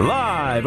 Live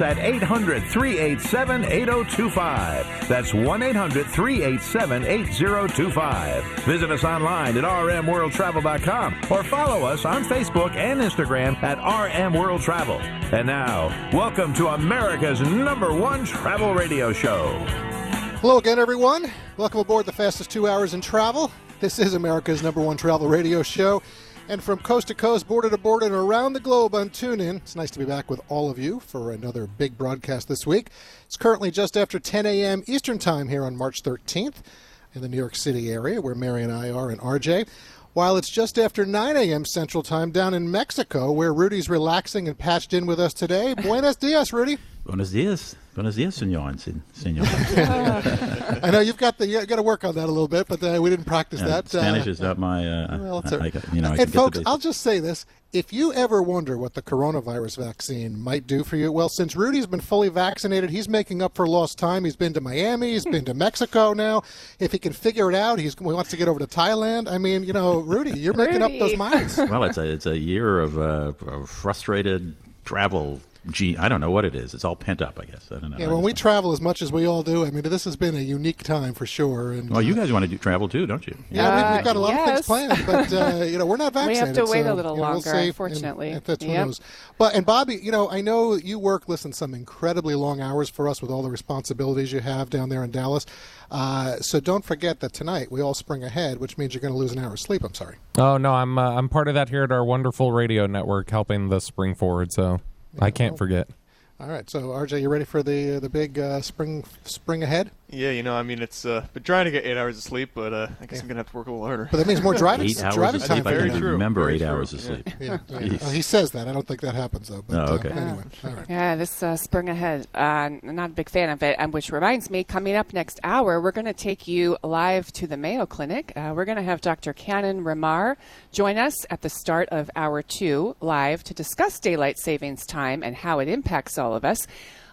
At 800-387-8025. That's 1-800-387-8025. Visit us online at rmworldtravel.com or follow us on Facebook and Instagram at rmworldtravel. And now, welcome to America's #1 travel radio show. Hello again, everyone. Welcome aboard the fastest 2 hours in travel. This is America's #1 travel radio show. And from coast to coast, border to border, and around the globe on TuneIn, it's nice to be back with all of you for another big broadcast this week. It's currently just after 10 a.m. Eastern Time here on March 13th in the New York City area where Mary and I are and RJ, while it's just after 9 a.m. Central Time down in Mexico where Rudy's relaxing and patched in with us today. Buenos dias, Rudy. Buenos dias. Buenos dias, senor and senora. I know you've got to work on that a little bit, but we didn't practice that. Spanish is not my. And folks, I'll just say this: if you ever wonder what the coronavirus vaccine might do for you, well, since Rudy's been fully vaccinated, he's making up for lost time. He's been to Miami, he's been to Mexico now. If he can figure it out, he wants to get over to Thailand. I mean, Rudy, you're making up those minds. Well, it's a year of frustrated travel. Gee, I don't know what it is. It's all pent up, I guess. I don't know. Yeah, when we travel as much as we all do, I mean, this has been a unique time for sure. And, well, you guys want to travel too, don't you? Yeah, we've got a lot of things planned, but we're not vaccinated. We have to wait a little longer, we'll see, unfortunately. And that's who knows. But and Bobby, I know you work. Listen, some incredibly long hours for us with all the responsibilities you have down there in Dallas. So don't forget that tonight we all spring ahead, which means you're going to lose an hour of sleep. I'm sorry. Oh no, I'm part of that here at our wonderful radio network, helping the spring forward. So. I can't forget. All right, so RJ, you ready for the big spring ahead? Yeah, it's been trying to get 8 hours of sleep, but I guess I'm gonna have to work a little harder. But that means more driving. 8 hours of sleep. Very true. Remember, 8 hours of sleep. Yeah. Well, he says that. I don't think that happens though. But, okay. Anyway, all right. Yeah, this spring ahead. I'm not a big fan of it. Which reminds me, coming up next hour, we're gonna take you live to the Mayo Clinic. We're gonna have Dr. Cannon Ramar join us at the start of hour 2 live to discuss daylight savings time and how it impacts all of us,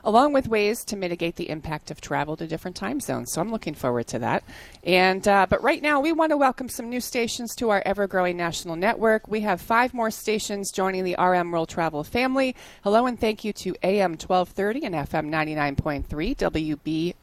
along with ways to mitigate the impact of travel to different time zones. So I'm looking forward to that. And but right now, we want to welcome some new stations to our ever-growing national network. We have 5 more stations joining the RM World Travel family. Hello and thank you to AM 1230 and FM 99.3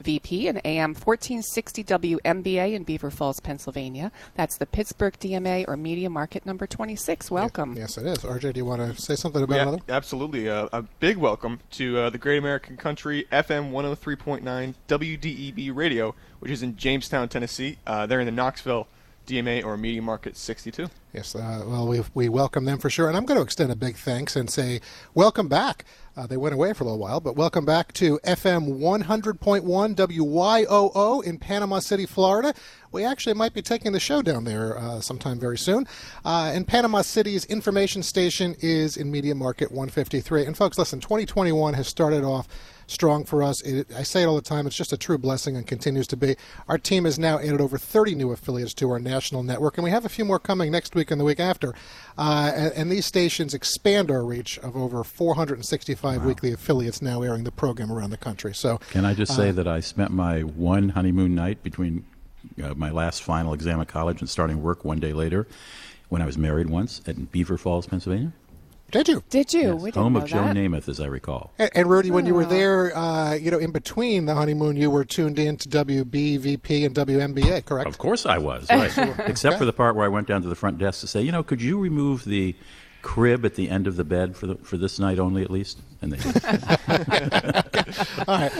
WBVP and AM 1460 WMBA in Beaver Falls, Pennsylvania. That's the Pittsburgh DMA or Media Market number 26. Welcome. Yes, it is. RJ, do you want to say something about another? Absolutely. A big welcome to the Great American Country FM 103.9 WDEB radio, which is in Jamestown, Tennessee. They're in the Knoxville DMA or Media Market 62. Yes, well, we welcome them for sure. And I'm going to extend a big thanks and say welcome back. They went away for a little while, but welcome back to FM 100.1 WYOO in Panama City, Florida. We actually might be taking the show down there sometime very soon. And Panama City's information station is in Media Market 153. And folks, listen, 2021 has started off strong for us. I say it all the time. It's just a true blessing and continues to be. Our team has now added over 30 new affiliates to our national network, and we have a few more coming next week and the week after. And these stations expand our reach of over 465 weekly affiliates now airing the program around the country. So, can I just say that I spent my one honeymoon night between my last final exam at college and starting work one day later when I was married once in Beaver Falls, Pennsylvania? Did you? Yes. We didn't Home of know Joe that. Namath, as I recall. And Rudy, when you were there, in between the honeymoon, you were tuned in to WBVP and WMBA, correct? Of course I was, right. Except for the part where I went down to the front desk to say, could you remove the crib at the end of the bed for this night only, at least? And they did. All right.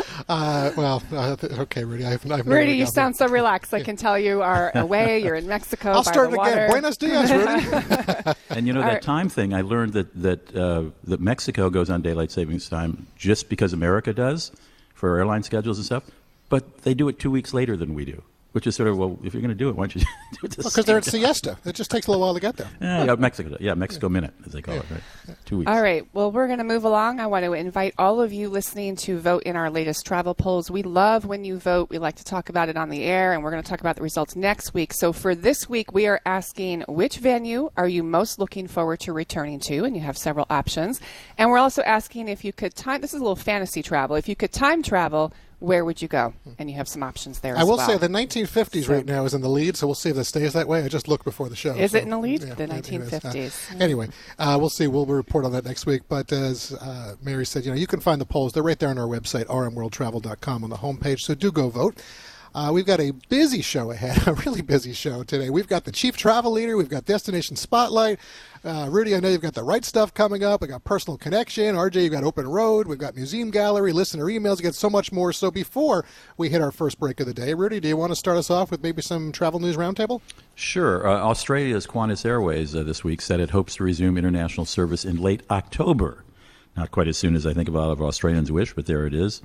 Okay, Rudy. Rudy, you sound so relaxed. I can tell you are away. You're in Mexico. I'll start it again. Buenos dias, Rudy. And time thing, I learned that Mexico goes on daylight savings time just because America does for airline schedules and stuff, but they do it 2 weeks later than we do. Which is sort of, well, if you're going to do it, why don't you do it? Because they're at siesta. It just takes a little while to get there. Mexico minute, as they call it, right? 2 weeks. All right. Well, we're going to move along. I want to invite all of you listening to vote in our latest travel polls. We love when you vote. We like to talk about it on the air, and we're going to talk about the results next week. So for this week, we are asking which venue are you most looking forward to returning to, and you have several options. And we're also asking if you could time – this is a little fantasy travel – if you could time travel – where would you go? And you have some options there as well. I will say the 1950s right now is in the lead, so we'll see if that stays that way. I just looked before the show. Is it in the lead? Yeah, the 1950s. Anyway, we'll see. We'll report on that next week. But as Mary said, you can find the polls. They're right there on our website, rmworldtravel.com, on the homepage. So do go vote. We've got a busy show ahead, a really busy show today. We've got the Chief Travel Leader. We've got Destination Spotlight. Rudy, I know you've got the right stuff coming up. We've got Personal Connection. RJ, you've got Open Road. We've got Museum Gallery, listener emails. We've got so much more. So before we hit our first break of the day, Rudy, do you want to start us off with maybe some travel news roundtable? Sure. Australia's Qantas Airways this week said it hopes to resume international service in late October. Not quite as soon as I think a lot of Australians wish, but there it is.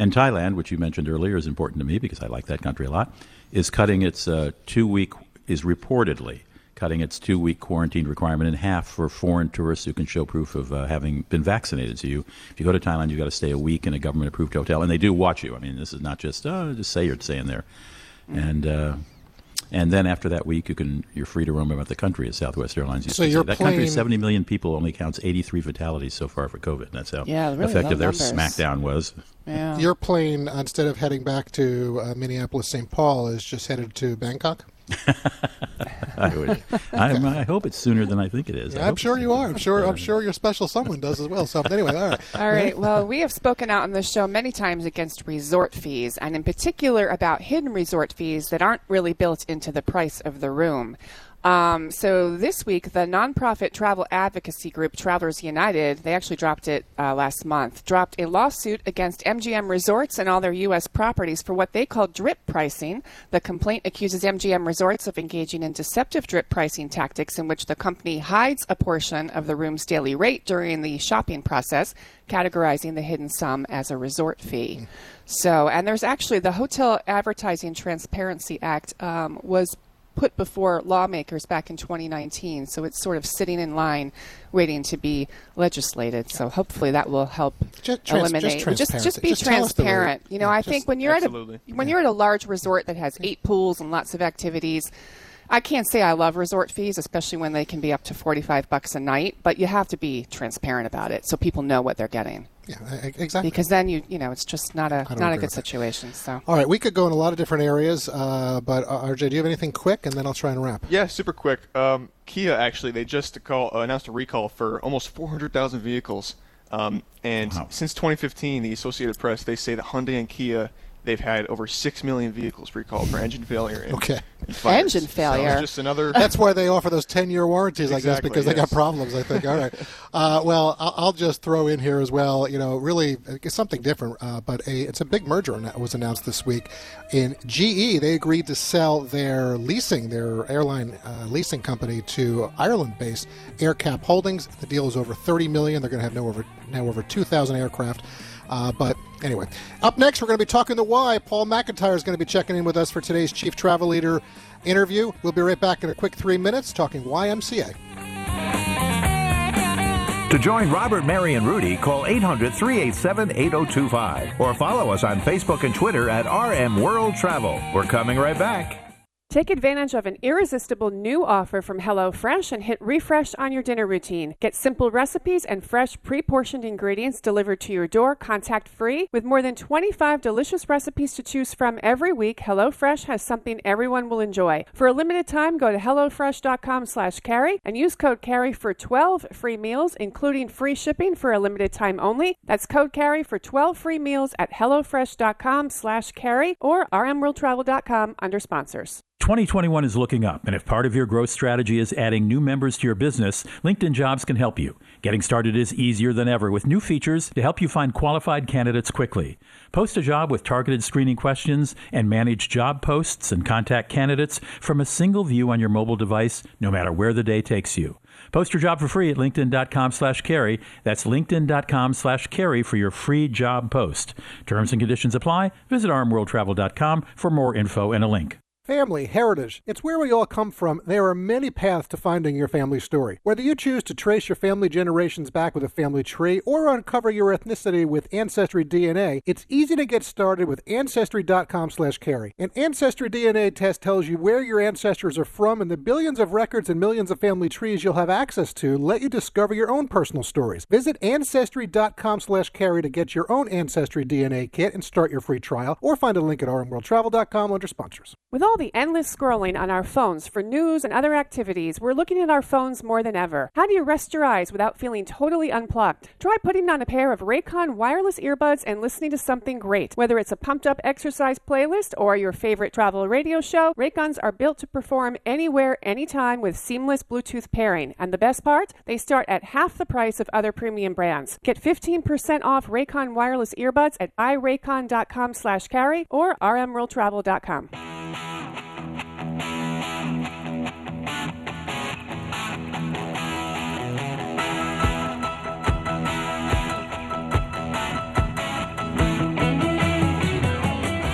And Thailand, which you mentioned earlier, is important to me because I like that country a lot, is cutting its reportedly cutting its two-week quarantine requirement in half for foreign tourists who can show proof of having been vaccinated. So if you go to Thailand, you've got to stay a week in a government-approved hotel, and they do watch you. I mean, this is not just just say you're staying there, and then after that week, you're free to roam about the country, as Southwest Airlines used to say. That country, 70 million people, only counts 83 fatalities so far for COVID. That's how effective their smackdown was. Yeah. Your plane, instead of heading back to Minneapolis-St. Paul, is just headed to Bangkok? I hope it's sooner than I think it is. Yeah, I'm sure you are. I'm sure your special someone does as well. So anyway, all right. Well, we have spoken out on this show many times against resort fees, and in particular about hidden resort fees that aren't really built into the price of the room. So this week, the nonprofit travel advocacy group Travelers United, they actually dropped it last month, dropped a lawsuit against MGM Resorts and all their U.S. properties for what they call drip pricing. The complaint accuses MGM Resorts of engaging in deceptive drip pricing tactics in which the company hides a portion of the room's daily rate during the shopping process, categorizing the hidden sum as a resort fee. So, and there's actually the Hotel Advertising Transparency Act was put before lawmakers back in 2019, so it's sort of sitting in line waiting to be legislated. So hopefully that will help eliminate. Just be transparent. I think when you're at a large resort that has 8 pools and lots of activities, I can't say I love resort fees, especially when they can be up to $45 a night, but you have to be transparent about it so people know what they're getting. Yeah, exactly. Because then it's just not a good situation. So. All right, we could go in a lot of different areas, but RJ, do you have anything quick, and then I'll try and wrap? Yeah, super quick. Kia actually, they just announced a recall for almost 400,000 vehicles, and since 2015, the Associated Press, they say that Hyundai and Kia, they've had over 6 million vehicles recalled for engine failure. And fires. Engine failure. So just another... That's why they offer those 10-year warranties, exactly, I guess, because they got problems, I think. All right. Well, I'll just throw in here as well, really something different, but it's a big merger that was announced this week. In GE, they agreed to sell their airline leasing company to Ireland-based AerCap Holdings. The deal is over $30 million. They're going to have over 2,000 aircraft. But anyway, up next, we're going to be talking to why. Paul McIntyre is going to be checking in with us for today's Chief Travel Leader interview. We'll be right back in a quick 3 minutes talking YMCA. To join Robert, Mary, and Rudy, call 800-387-8025 or follow us on Facebook and Twitter at RM World Travel. We're coming right back. Take advantage of an irresistible new offer from HelloFresh and hit refresh on your dinner routine. Get simple recipes and fresh pre-portioned ingredients delivered to your door contact-free. With more than 25 delicious recipes to choose from every week, HelloFresh has something everyone will enjoy. For a limited time, go to hellofresh.com/carry and use code carry for 12 free meals, including free shipping for a limited time only. That's code carry for 12 free meals at hellofresh.com/carry or rmworldtravel.com under sponsors. 2021 is looking up, and if part of your growth strategy is adding new members to your business, LinkedIn Jobs can help you. Getting started is easier than ever with new features to help you find qualified candidates quickly. Post a job with targeted screening questions and manage job posts and contact candidates from a single view on your mobile device, no matter where the day takes you. Post your job for free at linkedin.com/carry. That's linkedin.com/carry for your free job post. Terms and conditions apply. Visit rmworldtravel.com for more info and a link. Family, heritage, it's where we all come from. There are many paths to finding your family story. Whether you choose to trace your family generations back with a family tree or uncover your ethnicity with Ancestry DNA, it's easy to get started with Ancestry.com/carry. An Ancestry DNA test tells you where your ancestors are from, and the billions of records and millions of family trees you'll have access to let you discover your own personal stories. Visit Ancestry.com/carry to get your own Ancestry DNA kit and start your free trial, or find a link at rmworldtravel.com under sponsors. With all the endless scrolling on our phones for news and other activities, we're looking at our phones more than ever. How do you rest your eyes without feeling totally unplugged? Try putting on a pair of Raycon wireless earbuds and listening to something great. Whether it's a pumped-up exercise playlist or your favorite travel radio show, Raycons are built to perform anywhere, anytime with seamless Bluetooth pairing. And the best part? They start at half the price of other premium brands. Get 15% off Raycon wireless earbuds at iraycon.com/carry or rmworldtravel.com.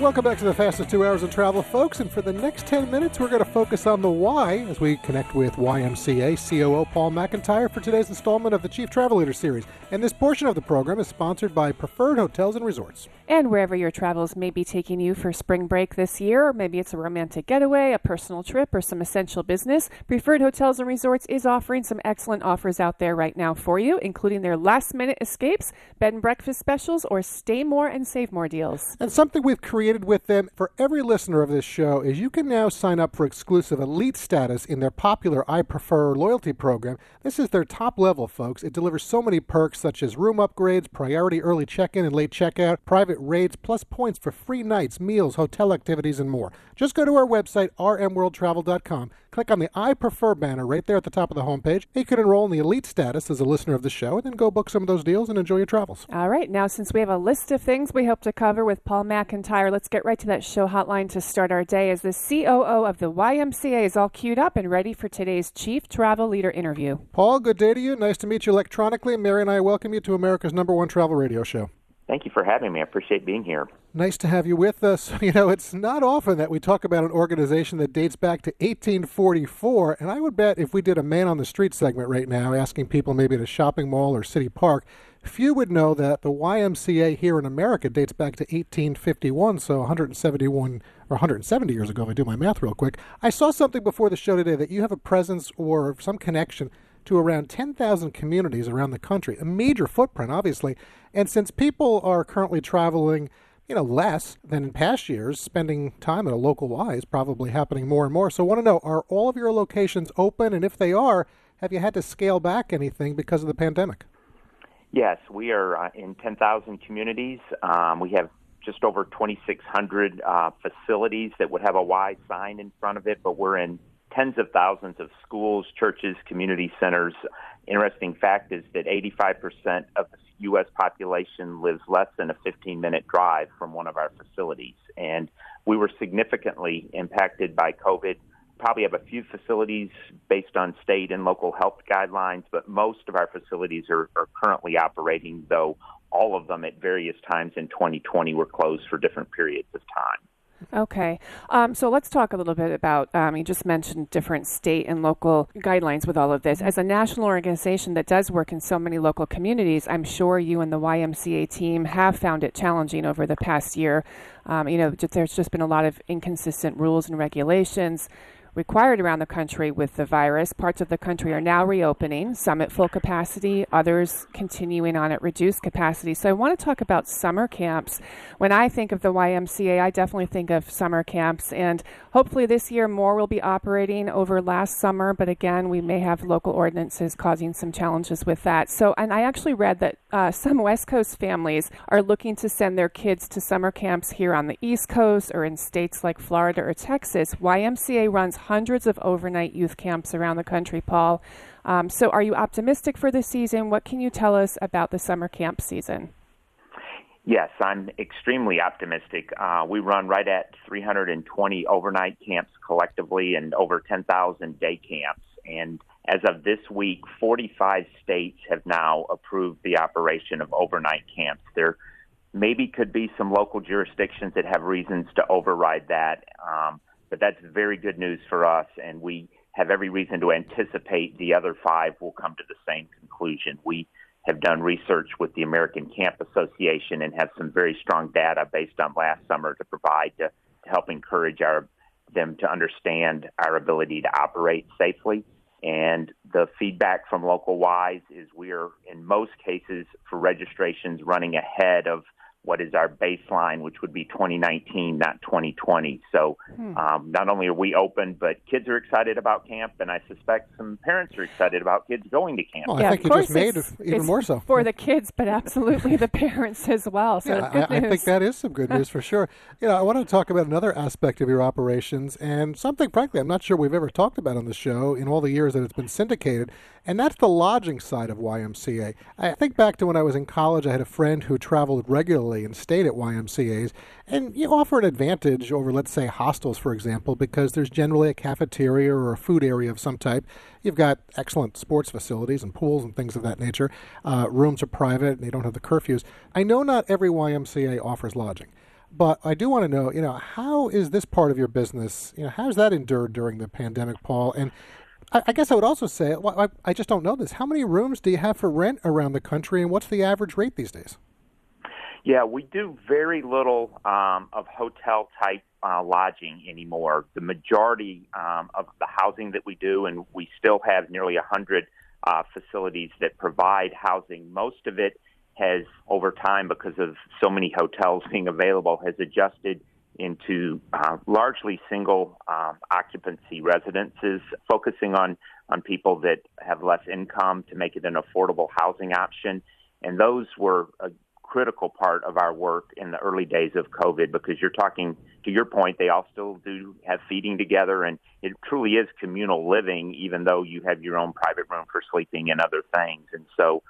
Welcome back to the fastest 2 hours of travel, folks. And for the next 10 minutes, we're going to focus on the why as we connect with YMCA COO Paul McIntyre for today's installment of the Chief Travel Leader Series. And this portion of the program is sponsored by Preferred Hotels and Resorts. And wherever your travels may be taking you for spring break this year, or maybe it's a romantic getaway, a personal trip, or some essential business, Preferred Hotels and Resorts is offering some excellent offers out there right now for you, including their last-minute escapes, bed and breakfast specials, or stay more and save more deals. And something we've created with them for every listener of this show is you can now sign up for exclusive elite status in their popular I Prefer loyalty program. This is their top level, folks. It delivers so many perks such as room upgrades, priority early check-in and late checkout, private raids, plus points for free nights, meals, hotel activities, and more. Just go to our website, rmworldtravel.com, click on the I Prefer banner right there at the top of the homepage. You can enroll in the elite status as a listener of the show and then go book some of those deals and enjoy your travels. All right. Now, since we have a list of things we hope to cover with Paul McIntyre, let's get right to that show hotline to start our day as the COO of the YMCA is all queued up and ready for today's Chief Travel Leader interview. Paul, good day to you. Nice to meet you electronically. Mary and I welcome you to America's #1 travel radio show. Thank you for having me. I appreciate being here. Nice to have you with us. You know, it's not often that we talk about an organization that dates back to 1844, and I would bet if we did a man on the street segment right now, asking people maybe at a shopping mall or city park, few would know that the YMCA here in America dates back to 1851, so 170 years ago, if I do my math real quick. I saw something before the show today that you have a presence or some connection to around 10,000 communities around the country, a major footprint, obviously. And since people are currently traveling, less than in past years, spending time at a local Y is probably happening more and more. So I want to know, are all of your locations open? And if they are, have you had to scale back anything because of the pandemic? Yes, we are in 10,000 communities. We have just over 2,600 facilities that would have a Y sign in front of it, but we're in tens of thousands of schools, churches, community centers. Interesting fact is that 85% of the U.S. population lives less than a 15-minute drive from one of our facilities. And we were significantly impacted by COVID. Probably have a few facilities based on state and local health guidelines, but most of our facilities are currently operating, though all of them at various times in 2020 were closed for different periods of time. Okay. So let's talk a little bit about, you just mentioned different state and local guidelines with all of this. As a national organization that does work in so many local communities, I'm sure you and the YMCA team have found it challenging over the past year. There's just been a lot of inconsistent rules and regulations. required around the country with the virus. Parts of the country are now reopening, some at full capacity, others continuing on at reduced capacity. So I want to talk about summer camps. When I think of the YMCA, I definitely think of summer camps, and hopefully this year more will be operating over last summer, but again, we may have local ordinances causing some challenges with that. So, and I actually read that some West Coast families are looking to send their kids to summer camps here on the East Coast or in states like Florida or Texas. YMCA runs hundreds of overnight youth camps around the country, Paul. So are you optimistic for this season? What can you tell us about the summer camp season? Yes, I'm extremely optimistic. We run right at 320 overnight camps collectively and over 10,000 day camps. And as of this week, 45 states have now approved the operation of overnight camps. There maybe could be some local jurisdictions that have reasons to override that, but that's very good news for us, and we have every reason to anticipate the other five will come to the same conclusion. We have done research with the American Camp Association and have some very strong data based on last summer to provide to help encourage them to understand our ability to operate safely. And the feedback from local WISE is we are, in most cases, for registrations running ahead of what is our baseline, which would be 2019, not 2020. So not only are we open, but kids are excited about camp, and I suspect some parents are excited about kids going to camp. Well, I think you just made it even more so. For the kids, but absolutely the parents as well. So yeah, good news. I think that is some good news for sure. You know, I want to talk about another aspect of your operations and something, frankly, I'm not sure we've ever talked about on the show in all the years that it's been syndicated, and that's the lodging side of YMCA. I think back to when I was in college, I had a friend who traveled regularly and stayed at YMCAs, and you offer an advantage over, let's say, hostels, for example, because there's generally a cafeteria or a food area of some type. You've got excellent sports facilities and pools and things of that nature. Rooms are private, and they don't have the curfews. I know not every YMCA offers lodging, but I do want to know, you know, how is this part of your business, you know, how has that endured during the pandemic, Paul? And I guess I would also say, well, I just don't know this. How many rooms do you have for rent around the country, and what's the average rate these days? Yeah, we do very little of hotel-type lodging anymore. The majority of the housing that we do, and we still have nearly 100 facilities that provide housing. Most of it has, over time, because of so many hotels being available, has adjusted into largely single occupancy residences, focusing on people that have less income to make it an affordable housing option. And those were critical part of our work in the early days of COVID, because you're talking, to your point, they all still do have feeding together, and it truly is communal living, even though you have your own private room for sleeping and other things. And so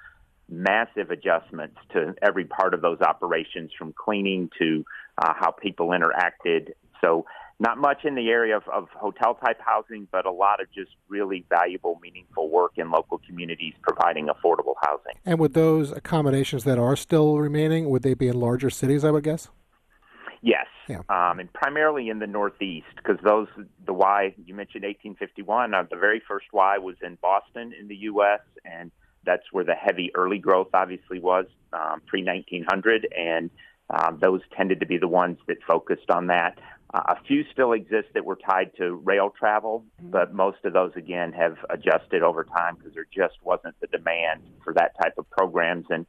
massive adjustments to every part of those operations, from cleaning to how people interacted. So not much in the area of hotel-type housing, but a lot of just really valuable, meaningful work in local communities providing affordable housing. And would those accommodations that are still remaining, would they be in larger cities, I would guess? Yes, yeah. And primarily in the Northeast, because those, the Y, you mentioned 1851, the very first Y was in Boston in the U.S., and that's where the heavy early growth obviously was, pre-1900, and those tended to be the ones that focused on that. A few still exist that were tied to rail travel, but most of those, again, have adjusted over time because there just wasn't the demand for that type of programs. And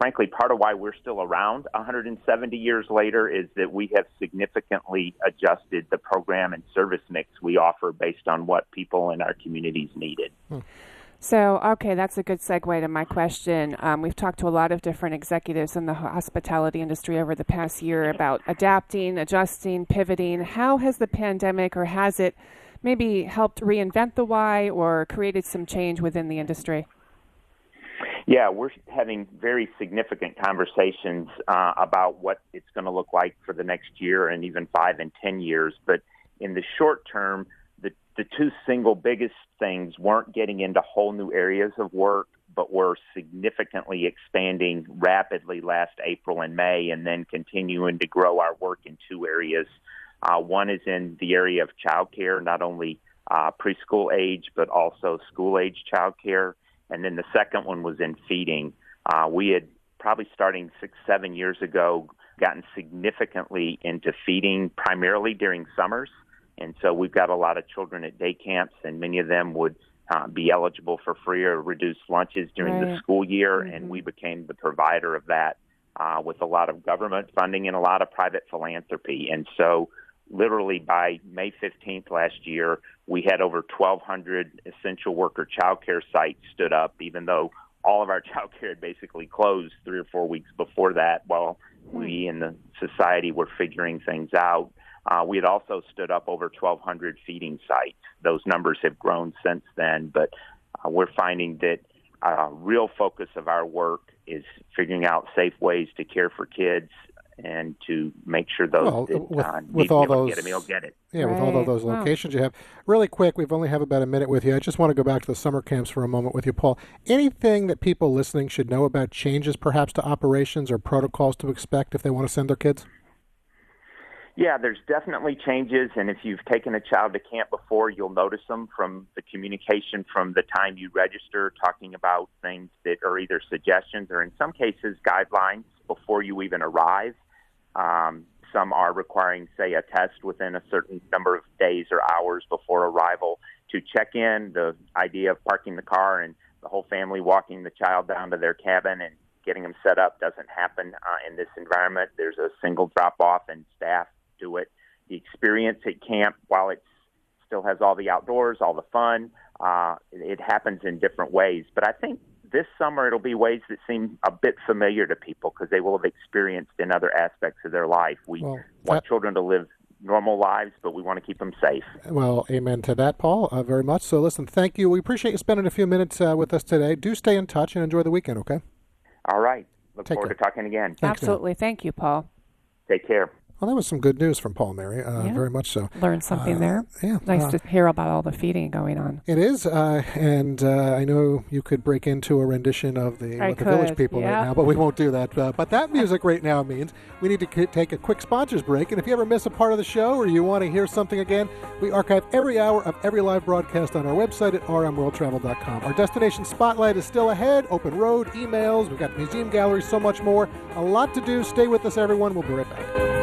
frankly, part of why we're still around 170 years later is that we have significantly adjusted the program and service mix we offer based on what people in our communities needed. So, okay, that's a good segue to my question. We've talked to a lot of different executives in the hospitality industry over the past year about adapting, adjusting, pivoting. How has the pandemic, or has it maybe helped reinvent the why or created some change within the industry? Yeah, we're having very significant conversations about what it's going to look like for the next year and even 5 and 10 years. But in the short term, the two single biggest things weren't getting into whole new areas of work, but were significantly expanding rapidly last April and May, and then continuing to grow our work in two areas. One is in the area of childcare, not only preschool age, but also school age childcare. And then the second one was in feeding. We had probably starting 6-7 years ago gotten significantly into feeding primarily during summers. And so we've got a lot of children at day camps, and many of them would be eligible for free or reduced lunches during the school year. Mm-hmm. And we became the provider of that with a lot of government funding and a lot of private philanthropy. And so literally by May 15th last year, we had over 1,200 essential worker childcare sites stood up, even though all of our childcare had basically closed 3 or 4 weeks before that while we in the society were figuring things out. We had also stood up over 1,200 feeding sites. Those numbers have grown since then, but we're finding that a real focus of our work is figuring out safe ways to care for kids and to make sure those that need to get a meal get it. Yeah, right. With all of those locations you have. Really quick, we've only have about a minute with you. I just want to go back to the summer camps for a moment with you, Paul. Anything that people listening should know about changes perhaps to operations or protocols to expect if they want to send their kids? Yeah, there's definitely changes, and if you've taken a child to camp before, you'll notice them from the communication from the time you register, talking about things that are either suggestions or, in some cases, guidelines before you even arrive. Some are requiring, say, a test within a certain number of days or hours before arrival to check in, the idea of parking the car and the whole family walking the child down to their cabin and getting them set up doesn't happen in this environment. There's a single drop-off, and staff do it. The experience at camp, while it still has all the outdoors, all the fun, it happens in different ways. But I think this summer it'll be ways that seem a bit familiar to people because they will have experienced in other aspects of their life. We want children to live normal lives, but we want to keep them safe. Well, amen to that, Paul, very much. So listen, thank you. We appreciate you spending a few minutes with us today. Do stay in touch and enjoy the weekend, okay? All right. Look forward to talking again. Thanks, absolutely. Now. Thank you, Paul. Take care. Well, that was some good news from Paul, Mary, very much so. Learned something there. Yeah. Nice to hear about all the feeding going on. It is, and I know you could break into a rendition of the Village People right now, but we won't do that. But that music right now means we need to take a quick sponsors break, and if you ever miss a part of the show or you want to hear something again, we archive every hour of every live broadcast on our website at rmworldtravel.com. Our destination spotlight is still ahead, open road, emails, we've got museum galleries, so much more. A lot to do. Stay with us, everyone. We'll be right back.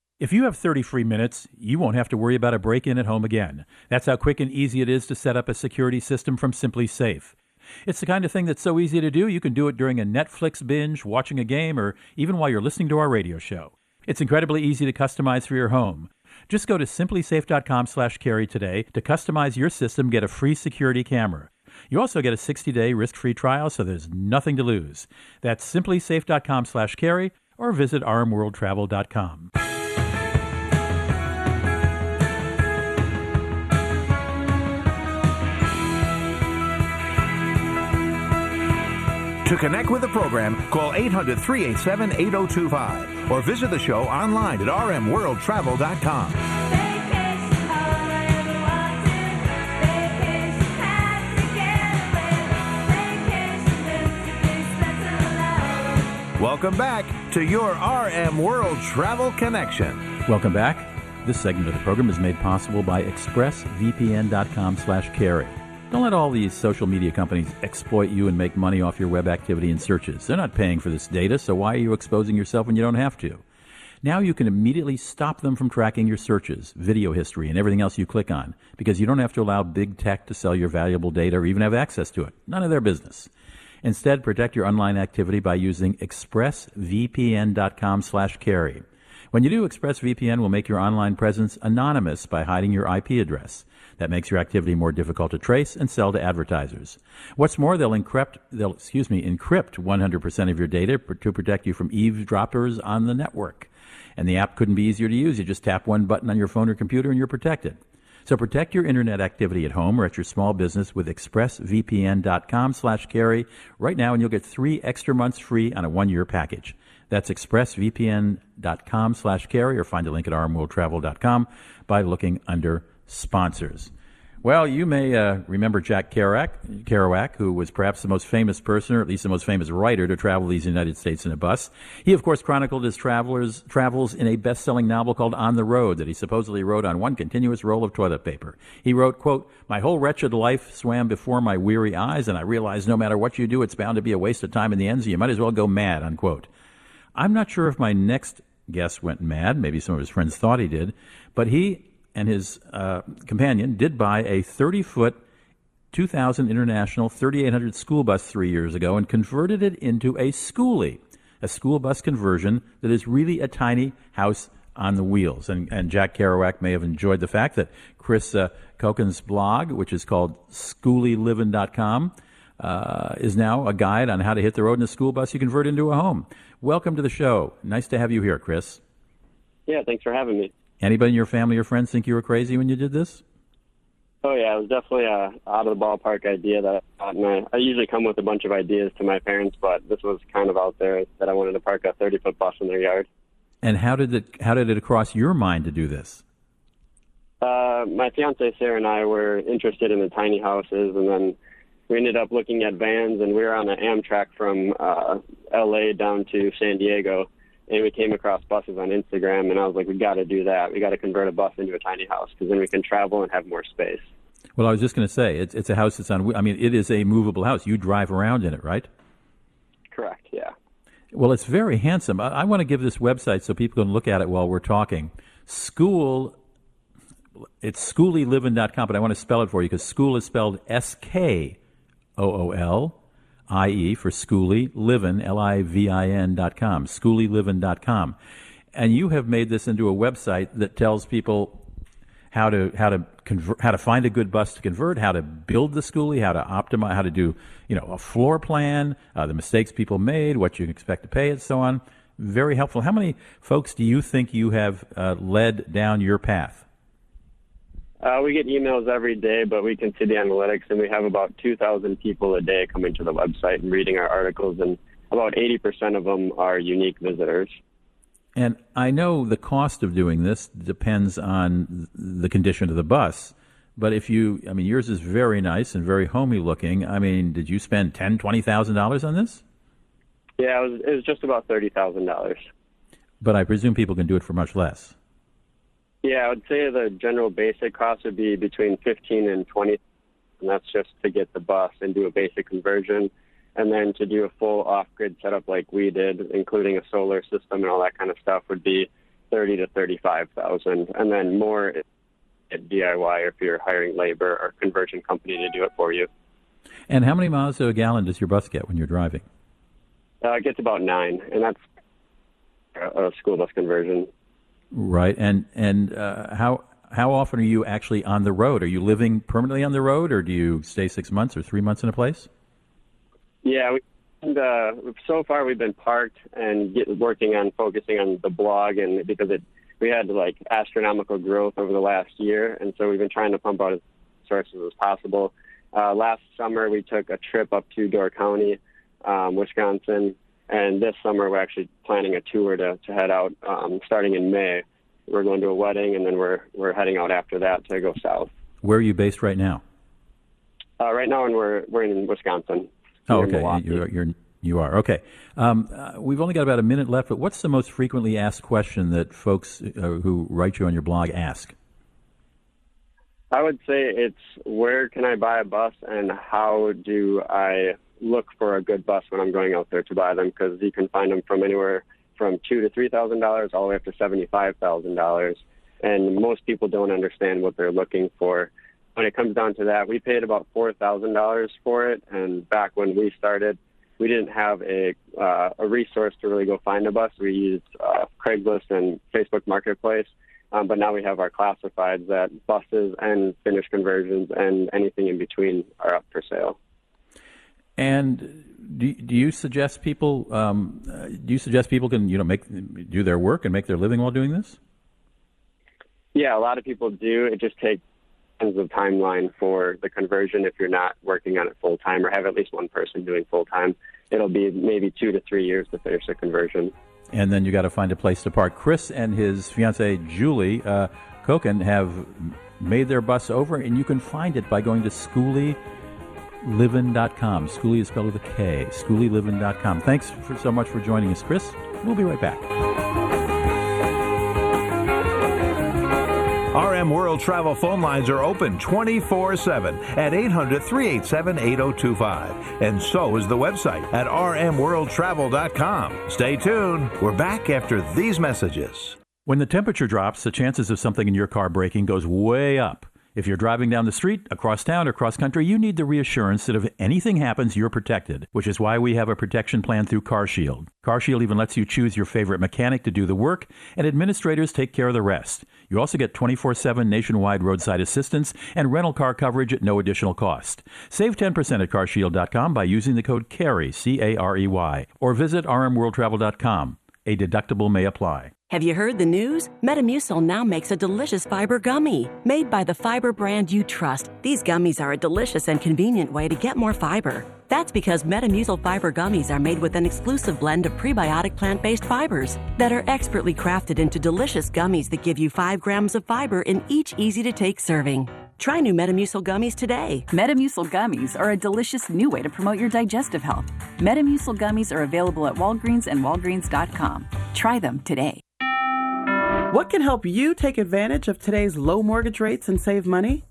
If you have 30 free minutes, you won't have to worry about a break-in at home again. That's how quick and easy it is to set up a security system from Simply Safe. It's the kind of thing that's so easy to do, you can do it during a Netflix binge, watching a game, or even while you're listening to our radio show. It's incredibly easy to customize for your home. Just go to simplysafe.com/carry today to customize your system, get a free security camera. You also get a 60-day risk-free trial, so there's nothing to lose. That's simplysafe.com/carry or visit rmworldtravel.com. To connect with the program, call 800-387-8025 or visit the show online at rmworldtravel.com. Welcome back to your RM World Travel Connection. Welcome back. This segment of the program is made possible by expressvpn.com/carry. Don't let all these social media companies exploit you and make money off your web activity and searches. They're not paying for this data, so why are you exposing yourself when you don't have to? Now you can immediately stop them from tracking your searches, video history, and everything else you click on, because you don't have to allow big tech to sell your valuable data or even have access to it. None of their business. Instead, protect your online activity by using expressvpn.com/carry. When you do, ExpressVPN will make your online presence anonymous by hiding your IP address. That makes your activity more difficult to trace and sell to advertisers. What's more, they'll encrypt 100% of your data to protect you from eavesdroppers on the network. And the app couldn't be easier to use. You just tap one button on your phone or computer and you're protected. So protect your internet activity at home or at your small business with expressvpn.com/Carey right now, and you'll get 3 extra months free on a 1-year package. That's expressvpn.com/Carey, or find a link at rmworldtravel.com by looking under sponsors. Well, you may remember Jack Kerouac, who was perhaps the most famous person, or at least the most famous writer, to travel these United States in a bus. He, of course, chronicled his travels in a best-selling novel called On the Road that he supposedly wrote on one continuous roll of toilet paper. He wrote, quote, "My whole wretched life swam before my weary eyes, and I realized no matter what you do, it's bound to be a waste of time in the end, so you might as well go mad," unquote. I'm not sure if my next guest went mad. Maybe some of his friends thought he did, but he and his companion did buy a 30-foot 2000 International 3800 school bus 3 years ago and converted it into a schoolie, a school bus conversion that is really a tiny house on the wheels. And Jack Kerouac may have enjoyed the fact that Chris Koken's blog, which is called skoolielivin.com, is now a guide on how to hit the road in a school bus you convert into a home. Welcome to the show. Nice to have you here, Chris. Yeah, thanks for having me. Anybody in your family or friends think you were crazy when you did this? Oh, yeah, it was definitely an out-of-the-ballpark idea that I thought. And I usually come with a bunch of ideas to my parents, but this was kind of out there that I wanted to park a 30-foot bus in their yard. And how did it cross your mind to do this? My fiancée, Sarah, and I were interested in the tiny houses, and then we ended up looking at vans, and we were on an Amtrak from L.A. down to San Diego. And we came across buses on Instagram, and I was like, we got to do that. We got to convert a bus into a tiny house because then we can travel and have more space. Well, I was just going to say, it's a house that's on, I mean, it is a movable house. You drive around in it, right? Correct, yeah. Well, it's very handsome. I want to give this website so people can look at it while we're talking. It's skoolielivin.com, but I want to spell it for you because school is spelled S-K-O-O-L. I.E. for schoolie, livin, L-I-V-I-N.com, skoolielivin.com. And you have made this into a website that tells people how to find a good bus to convert, how to build the schoolie, how to optimize, how to do, a floor plan, the mistakes people made, what you can expect to pay, and so on. Very helpful. How many folks do you think you have led down your path? We get emails every day, but we can see the analytics, and we have about 2,000 people a day coming to the website and reading our articles, and about 80% of them are unique visitors. And I know the cost of doing this depends on the condition of the bus, but yours is very nice and very homey looking. I mean, did you spend $10,000, $20,000 on this? Yeah, it was just about $30,000. But I presume people can do it for much less. Yeah, I would say the general basic cost would be between $15,000 and $20,000, and that's just to get the bus and do a basic conversion, and then to do a full off-grid setup like we did, including a solar system and all that kind of stuff, would be $30,000 to $35,000, and then more at DIY if you're hiring labor or conversion company to do it for you. And how many miles to a gallon does your bus get when you're driving? It gets about 9, and that's a school bus conversion. Right, and how often are you actually on the road? Are you living permanently on the road, or do you stay 6 months or 3 months in a place? Yeah, so far we've been parked and working on focusing on the blog, and because we had like astronomical growth over the last year, and so we've been trying to pump out as many sources as possible. Last summer we took a trip up to Door County, Wisconsin. And this summer, we're actually planning a tour to head out starting in May. We're going to a wedding, and then we're heading out after that to go south. Where are you based right now? Right now, we're in Wisconsin. Oh, okay. You are. Okay. We've only got about a minute left, but what's the most frequently asked question that folks who write you on your blog ask? I would say it's, where can I buy a bus, and how do I look for a good bus when I'm going out there to buy them, because you can find them from anywhere from $2,000 to $3,000 all the way up to $75,000. And most people don't understand what they're looking for. When it comes down to that, we paid about $4,000 for it. And back when we started, we didn't have a resource to really go find a bus. We used Craigslist and Facebook Marketplace. But now we have our classifieds that buses and finished conversions and anything in between are up for sale. And do you suggest people can do their work and make their living while doing this? Yeah, a lot of people do. It just takes tons of timeline for the conversion if you're not working on it full-time or have at least one person doing full-time. It'll be maybe 2 to 3 years to finish the conversion. And then you got to find a place to park. Chris and his fiancee, Julie Koken, have made their bus over, and you can find it by going to skoolielivin.com. Skoolie is spelled with a K. Skoolielivin.com. Thanks so much for joining us, Chris. We'll be right back. RM World Travel phone lines are open 24/7 at 800-387-8025. And so is the website at rmworldtravel.com. Stay tuned. We're back after these messages. When the temperature drops, the chances of something in your car breaking goes way up. If you're driving down the street, across town, or across country, you need the reassurance that if anything happens, you're protected, which is why we have a protection plan through CarShield. CarShield even lets you choose your favorite mechanic to do the work, and administrators take care of the rest. You also get 24/7 nationwide roadside assistance and rental car coverage at no additional cost. Save 10% at carshield.com by using the code CAREY, C-A-R-E-Y, or visit rmworldtravel.com. A deductible may apply. Have you heard the news? Metamucil now makes a delicious fiber gummy. Made by the fiber brand you trust, these gummies are a delicious and convenient way to get more fiber. That's because Metamucil fiber gummies are made with an exclusive blend of prebiotic plant-based fibers that are expertly crafted into delicious gummies that give you 5 grams of fiber in each easy-to-take serving. Try new Metamucil gummies today. Metamucil gummies are a delicious new way to promote your digestive health. Metamucil gummies are available at Walgreens and Walgreens.com. Try them today. What can help you take advantage of today's low mortgage rates and save money?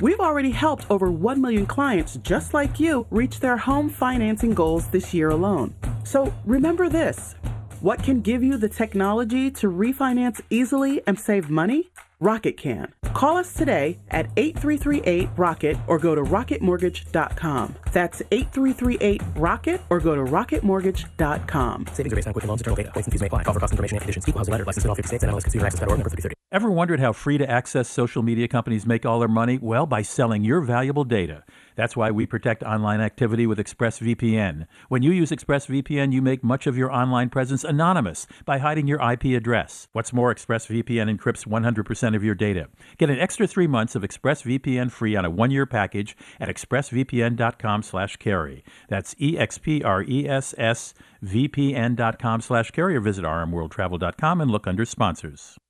We've already helped over 1 million clients just like you reach their home financing goals this year alone. So remember this, what can give you the technology to refinance easily and save money? Rocket can. Call us today at 8338-ROCKET or go to rocketmortgage.com. That's 8338-ROCKET or go to rocketmortgage.com. Savings are based on quick loans, internal data. Points and fees may apply. Call for cost information and conditions. Equal housing lender. Licensed in all 50 states. NMLS ConsumerAccess.org. Number 3330. Ever wondered how free-to-access social media companies make all their money? Well, by selling your valuable data. That's why we protect online activity with ExpressVPN. When you use ExpressVPN, you make much of your online presence anonymous by hiding your IP address. What's more, ExpressVPN encrypts 100% of your data. Get an extra 3 months of ExpressVPN free on a one-year package at expressvpn.com/carry. That's expressvpn.com/carry or visit rmworldtravel.com and look under sponsors.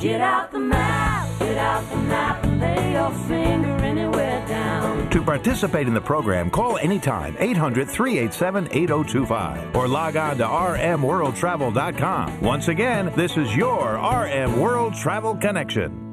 Get out the map, get out the map, and lay your finger anywhere down. To participate in the program, call anytime, 800-387-8025, or log on to rmworldtravel.com. Once again, this is your RM World Travel Connection.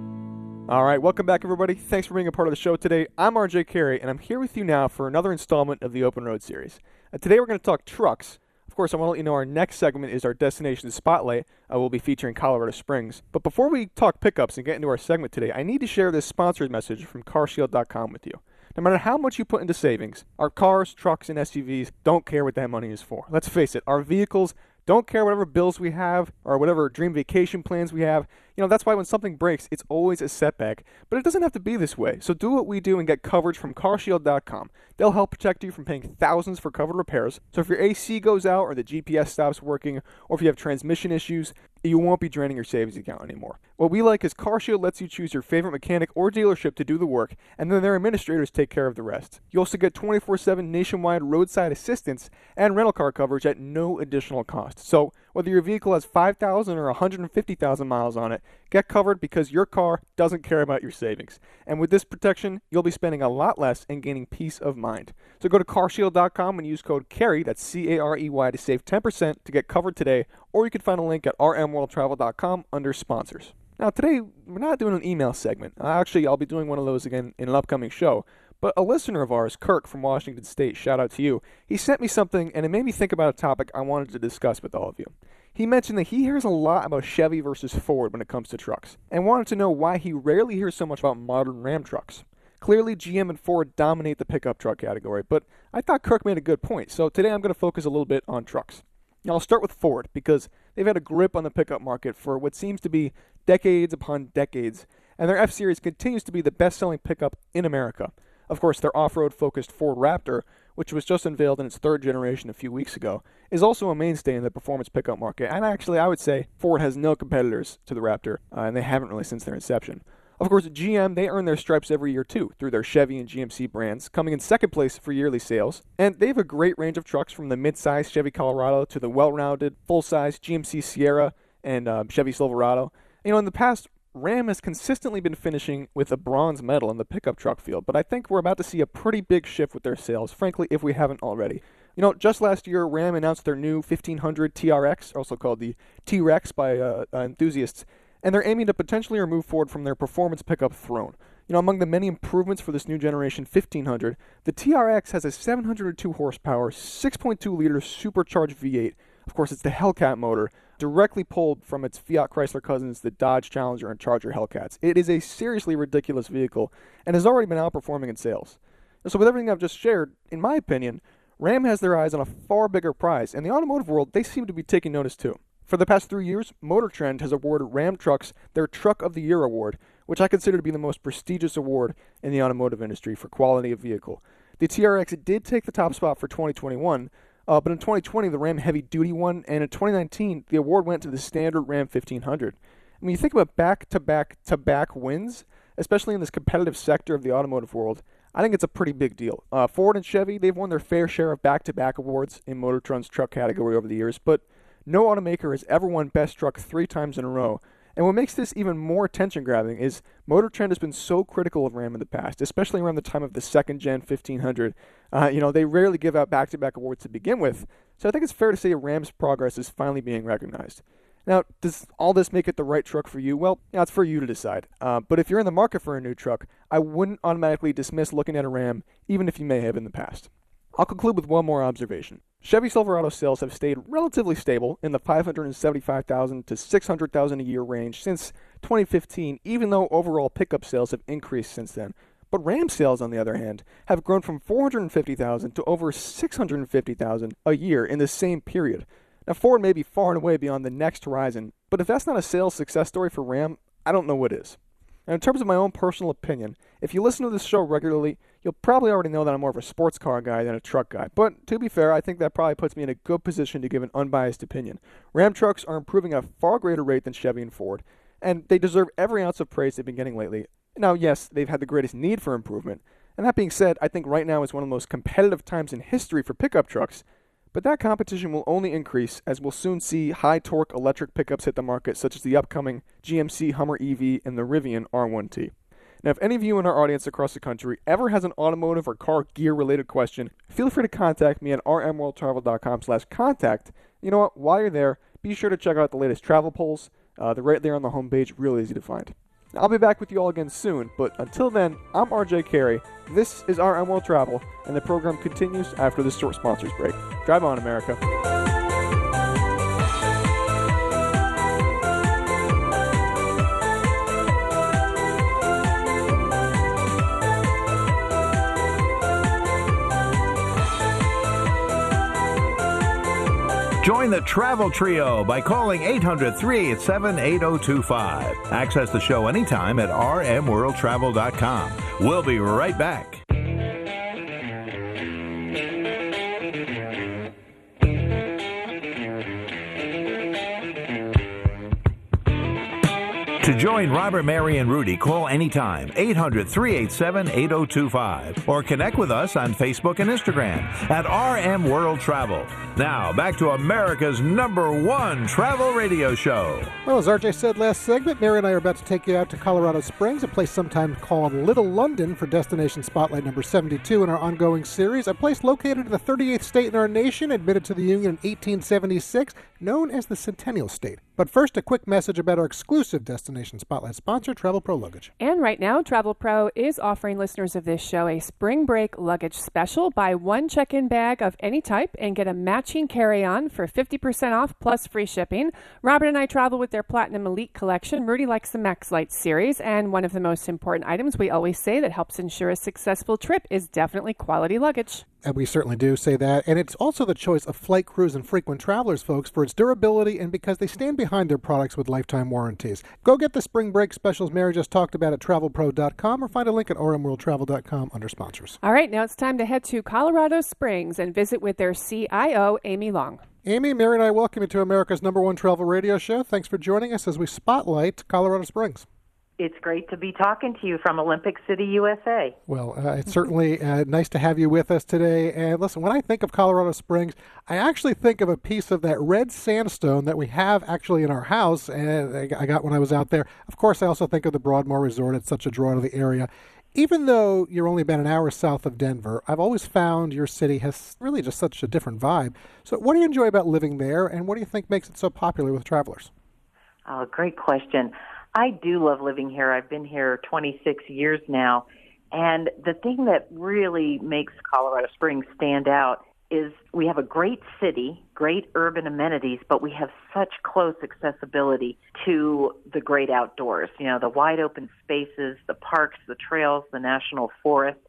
All right, welcome back, everybody. Thanks for being a part of the show today. I'm RJ Carey, and I'm here with you now for another installment of the Open Road Series. Today we're going to talk trucks. Of course, I want to let you know our next segment is our Destination Spotlight. We'll be featuring Colorado Springs. But before we talk pickups and get into our segment today, I need to share this sponsored message from CarShield.com with you. No matter how much you put into savings, our cars, trucks, and SUVs don't care what that money is for. Let's face it, our vehicles don't care whatever bills we have or whatever dream vacation plans we have. You know, that's why when something breaks, it's always a setback. But it doesn't have to be this way. So do what we do and get coverage from CarShield.com. They'll help protect you from paying thousands for covered repairs. So if your AC goes out or the GPS stops working or if you have transmission issues, you won't be draining your savings account anymore. What we like is CarShield lets you choose your favorite mechanic or dealership to do the work, and then their administrators take care of the rest. You also get 24/7 nationwide roadside assistance and rental car coverage at no additional cost. So whether your vehicle has 5,000 or 150,000 miles on it, get covered because your car doesn't care about your savings. And with this protection, you'll be spending a lot less and gaining peace of mind. So go to carshield.com and use code CAREY, that's C-A-R-E-Y, to save 10% to get covered today, or you can find a link at rmworldtravel.com under sponsors. Now today, we're not doing an email segment. Actually, I'll be doing one of those again in an upcoming show. But a listener of ours, Kirk from Washington State, shout out to you, he sent me something and it made me think about a topic I wanted to discuss with all of you. He mentioned that he hears a lot about Chevy versus Ford when it comes to trucks, and wanted to know why he rarely hears so much about modern Ram trucks. Clearly, GM and Ford dominate the pickup truck category, but I thought Kirk made a good point, so today I'm going to focus a little bit on trucks. Now, I'll start with Ford, because they've had a grip on the pickup market for what seems to be decades upon decades, and their F-Series continues to be the best-selling pickup in America. Of course, their off-road-focused Ford Raptor, which was just unveiled in its third generation a few weeks ago, is also a mainstay in the performance pickup market, and actually, I would say Ford has no competitors to the Raptor, and they haven't really since their inception. Of course, GM, they earn their stripes every year too, through their Chevy and GMC brands, coming in second place for yearly sales. And they have a great range of trucks from the midsize Chevy Colorado to the well-rounded, full-size GMC Sierra and Chevy Silverado. You know, in the past, Ram has consistently been finishing with a bronze medal in the pickup truck field, but I think we're about to see a pretty big shift with their sales, frankly, if we haven't already. You know, just last year, Ram announced their new 1500 TRX, also called the T-Rex by enthusiasts, and they're aiming to potentially remove Ford from their performance pickup throne. You know, among the many improvements for this new generation 1500, the TRX has a 702 horsepower, 6.2-liter supercharged V8. Of course, it's the Hellcat motor, directly pulled from its Fiat Chrysler cousins, the Dodge Challenger and Charger Hellcats. It is a seriously ridiculous vehicle and has already been outperforming in sales. So with everything I've just shared, in my opinion, Ram has their eyes on a far bigger prize, and the automotive world, they seem to be taking notice too. For the past 3 years, Motor Trend has awarded Ram Trucks their Truck of the Year award, which I consider to be the most prestigious award in the automotive industry for quality of vehicle. The TRX did take the top spot for 2021, but in 2020, the Ram Heavy Duty won, and in 2019, the award went to the standard Ram 1500. I mean, you think about back-to-back wins, especially in this competitive sector of the automotive world, I think it's a pretty big deal. Ford and Chevy, they've won their fair share of back-to-back awards in Motor Trend's truck category over the years, but no automaker has ever won Best Truck 3 times in a row, and what makes this even more attention-grabbing is Motor Trend has been so critical of Ram in the past, especially around the time of the second-gen 1500. You know, they rarely give out back-to-back awards to begin with, so I think it's fair to say Ram's progress is finally being recognized. Now, does all this make it the right truck for you? Well, yeah, it's for you to decide, but if you're in the market for a new truck, I wouldn't automatically dismiss looking at a Ram, even if you may have in the past. I'll conclude with one more observation. Chevy Silverado sales have stayed relatively stable in the 575,000 to 600,000 a year range since 2015, even though overall pickup sales have increased since then. But Ram sales, on the other hand, have grown from 450,000 to over 650,000 a year in the same period. Now, Ford may be far and away beyond the next horizon, but if that's not a sales success story for Ram, I don't know what is. And in terms of my own personal opinion, if you listen to this show regularly, you'll probably already know that I'm more of a sports car guy than a truck guy. But to be fair, I think that probably puts me in a good position to give an unbiased opinion. Ram trucks are improving at a far greater rate than Chevy and Ford, and they deserve every ounce of praise they've been getting lately. Now, yes, they've had the greatest need for improvement. And that being said, I think right now is one of the most competitive times in history for pickup trucks. But that competition will only increase as we'll soon see high-torque electric pickups hit the market, such as the upcoming GMC Hummer EV and the Rivian R1T. Now, if any of you in our audience across the country ever has an automotive or car gear-related question, feel free to contact me at rmworldtravel.com/contact. You know what? While you're there, be sure to check out the latest travel polls. They're right there on the homepage, real easy to find. Now, I'll be back with you all again soon, but until then, I'm RJ Carey. This is RM World Travel, and the program continues after this short sponsors break. Drive on, America. Join the Travel Trio by calling 800-387-8025. Access the show anytime at rmworldtravel.com. We'll be right back. To join Robert, Mary, and Rudy, call anytime, 800-387-8025, or connect with us on Facebook and Instagram at RM World Travel. Now, back to America's #1 travel radio show. Well, as RJ said last segment, Mary and I are about to take you out to Colorado Springs, a place sometimes called Little London, for Destination Spotlight number 72 in our ongoing series, a place located in the 38th state in our nation, admitted to the Union in 1876, known as the Centennial State. But first, a quick message about our exclusive Destination Spotlight sponsor, Travel Pro Luggage. And right now, Travel Pro is offering listeners of this show a spring break luggage special. Buy one check-in bag of any type and get a matching carry-on for 50% off plus free shipping. Robert and I travel with their Platinum Elite collection. Rudy likes the Max Light series, and one of the most important items we always say that helps ensure a successful trip is definitely quality luggage. And we certainly do say that. And it's also the choice of flight crews and frequent travelers, folks, for its durability and because they stand behind their products with lifetime warranties. Go get the spring break specials Mary just talked about at travelpro.com, or find a link at rmworldtravel.com under sponsors. All right, now it's time to head to Colorado Springs and visit with their CIO, Amy Long. Amy, Mary, and I welcome you to America's #1 travel radio show. Thanks for joining us as we spotlight Colorado Springs. It's great to be talking to you from Olympic City, USA. Well, it's certainly nice to have you with us today. And listen, when I think of Colorado Springs, I actually think of a piece of that red sandstone that we have actually in our house, and I got when I was out there. Of course, I also think of the Broadmoor Resort. It's such a draw to the area. Even though you're only about an hour south of Denver, I've always found your city has really just such a different vibe. So what do you enjoy about living there, and what do you think makes it so popular with travelers? Oh, great question. I do love living here. I've been here 26 years now. And the thing that really makes Colorado Springs stand out is we have a great city, great urban amenities, but we have such close accessibility to the great outdoors. You know, the wide open spaces, the parks, the trails, the national forest.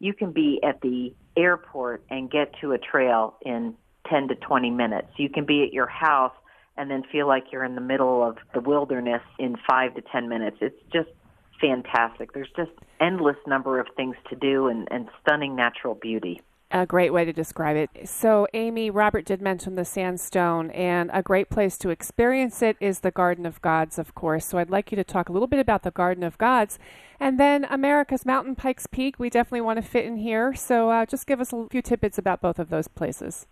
You can be at the airport and get to a trail in 10 to 20 minutes. You can be at your house and then feel like you're in the middle of the wilderness in 5 to 10 minutes. It's just fantastic. There's just endless number of things to do and stunning natural beauty. A great way to describe it. So, Amy, Robert did mention the sandstone, and a great place to experience it is the Garden of Gods, of course. So I'd like you to talk a little bit about the Garden of Gods. And then America's Mountain, Pikes Peak, we definitely want to fit in here. So just give us a few tidbits about both of those places.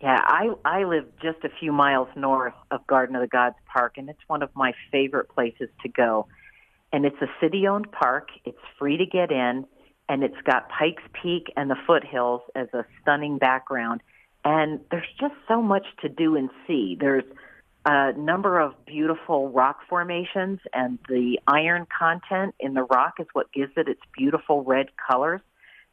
Yeah, I live just a few miles north of Garden of the Gods Park, and it's one of my favorite places to go. And it's a city-owned park. It's free to get in, and it's got Pikes Peak and the foothills as a stunning background. And there's just so much to do and see. There's a number of beautiful rock formations, and the iron content in the rock is what gives it its beautiful red colors.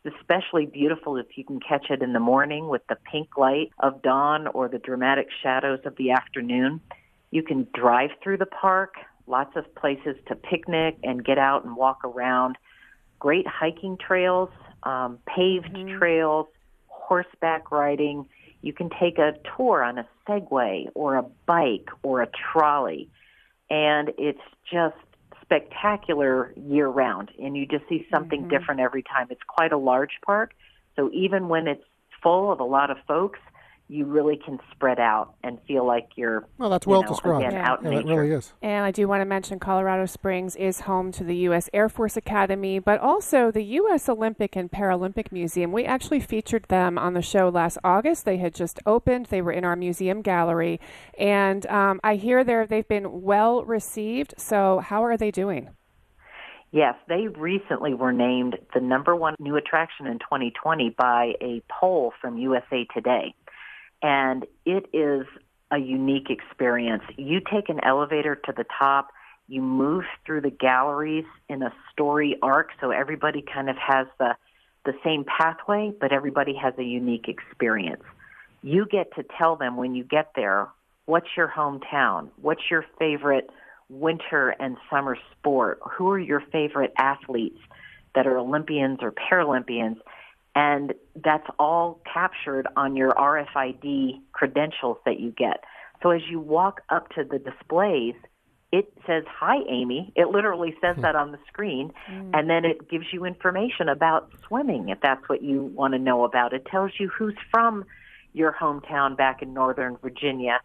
It's especially beautiful if you can catch it in the morning with the pink light of dawn or the dramatic shadows of the afternoon. You can drive through the park, lots of places to picnic and get out and walk around. Great hiking trails, paved trails, horseback riding. You can take a tour on a Segway or a bike or a trolley. And it's just spectacular year-round, and you just see something different every time. It's quite a large park, so even when it's full of a lot of folks, you really can spread out and feel like you're well described. Again, out in nature. It really is. And I do want to mention Colorado Springs is home to the U.S. Air Force Academy, but also the U.S. Olympic and Paralympic Museum. We actually featured them on the show last August. They had just opened. They were in our museum gallery, and I hear they've been well received. So how are they doing? Yes, they recently were named the #1 new attraction in 2020 by a poll from USA Today. And it is a unique experience. You take an elevator to the top, you move through the galleries in a story arc, so everybody kind of has the same pathway, but everybody has a unique experience. You get to tell them when you get there, what's your hometown? What's your favorite winter and summer sport? Who are your favorite athletes that are Olympians or Paralympians? And that's all captured on your RFID credentials that you get. So as you walk up to the displays, it says, "Hi, Amy." It literally says that on the screen. And then it gives you information about swimming, if that's what you want to know about. It tells you who's from your hometown back in Northern Virginia.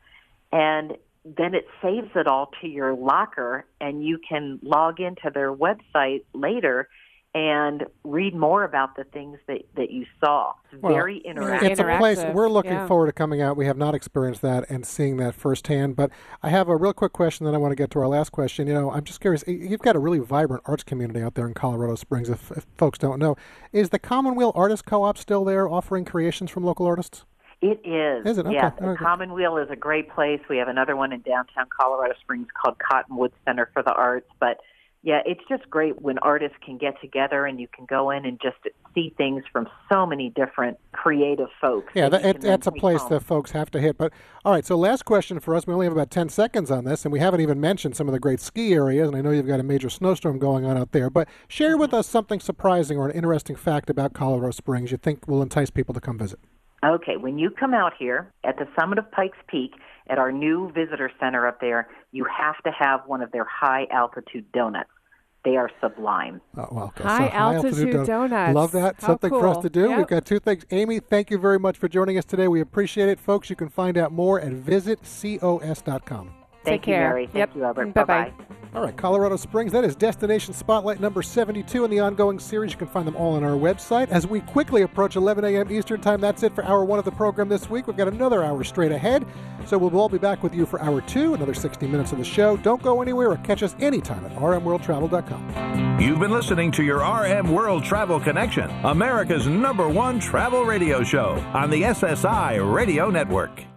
And then it saves it all to your locker, and you can log into their website later and read more about the things that you saw. It's very interactive. It's a place we're looking forward to coming out. We have not experienced that and seeing that firsthand. But I have a real quick question, then I want to get to our last question. You know, I'm just curious. You've got a really vibrant arts community out there in Colorado Springs, if folks don't know. Is the Commonweal Artist Co-op still there offering creations from local artists? It is. Is it? Okay. Yes. Okay. Commonweal is a great place. We have another one in downtown Colorado Springs called Cottonwood Center for the Arts. But yeah, it's just great when artists can get together and you can go in and just see things from so many different creative folks. Yeah, that's a place that folks have to hit. But all right, so last question for us. We only have about 10 seconds on this, and we haven't even mentioned some of the great ski areas, and I know you've got a major snowstorm going on out there. But share with us something surprising or an interesting fact about Colorado Springs you think will entice people to come visit. Okay, when you come out here at the summit of Pikes Peak, at our new visitor center up there, you have to have one of their high-altitude donuts. They are sublime. Oh, well, okay. High altitude donuts. Love that. How Something cool. for us to do. Yep. We've got two things. Amy, thank you very much for joining us today. We appreciate it. Folks, you can find out more at visitcos.com. Take care. Mary. Thank you, Robert. Bye-bye. All right, Colorado Springs, that is Destination Spotlight number 72 in the ongoing series. You can find them all on our website. As we quickly approach 11 a.m. Eastern Time, that's it for Hour 1 of the program this week. We've got another hour straight ahead, so we'll all be back with you for Hour 2, another 60 minutes of the show. Don't go anywhere or catch us anytime at rmworldtravel.com. You've been listening to your RM World Travel Connection, America's number one travel radio show on the SSI Radio Network.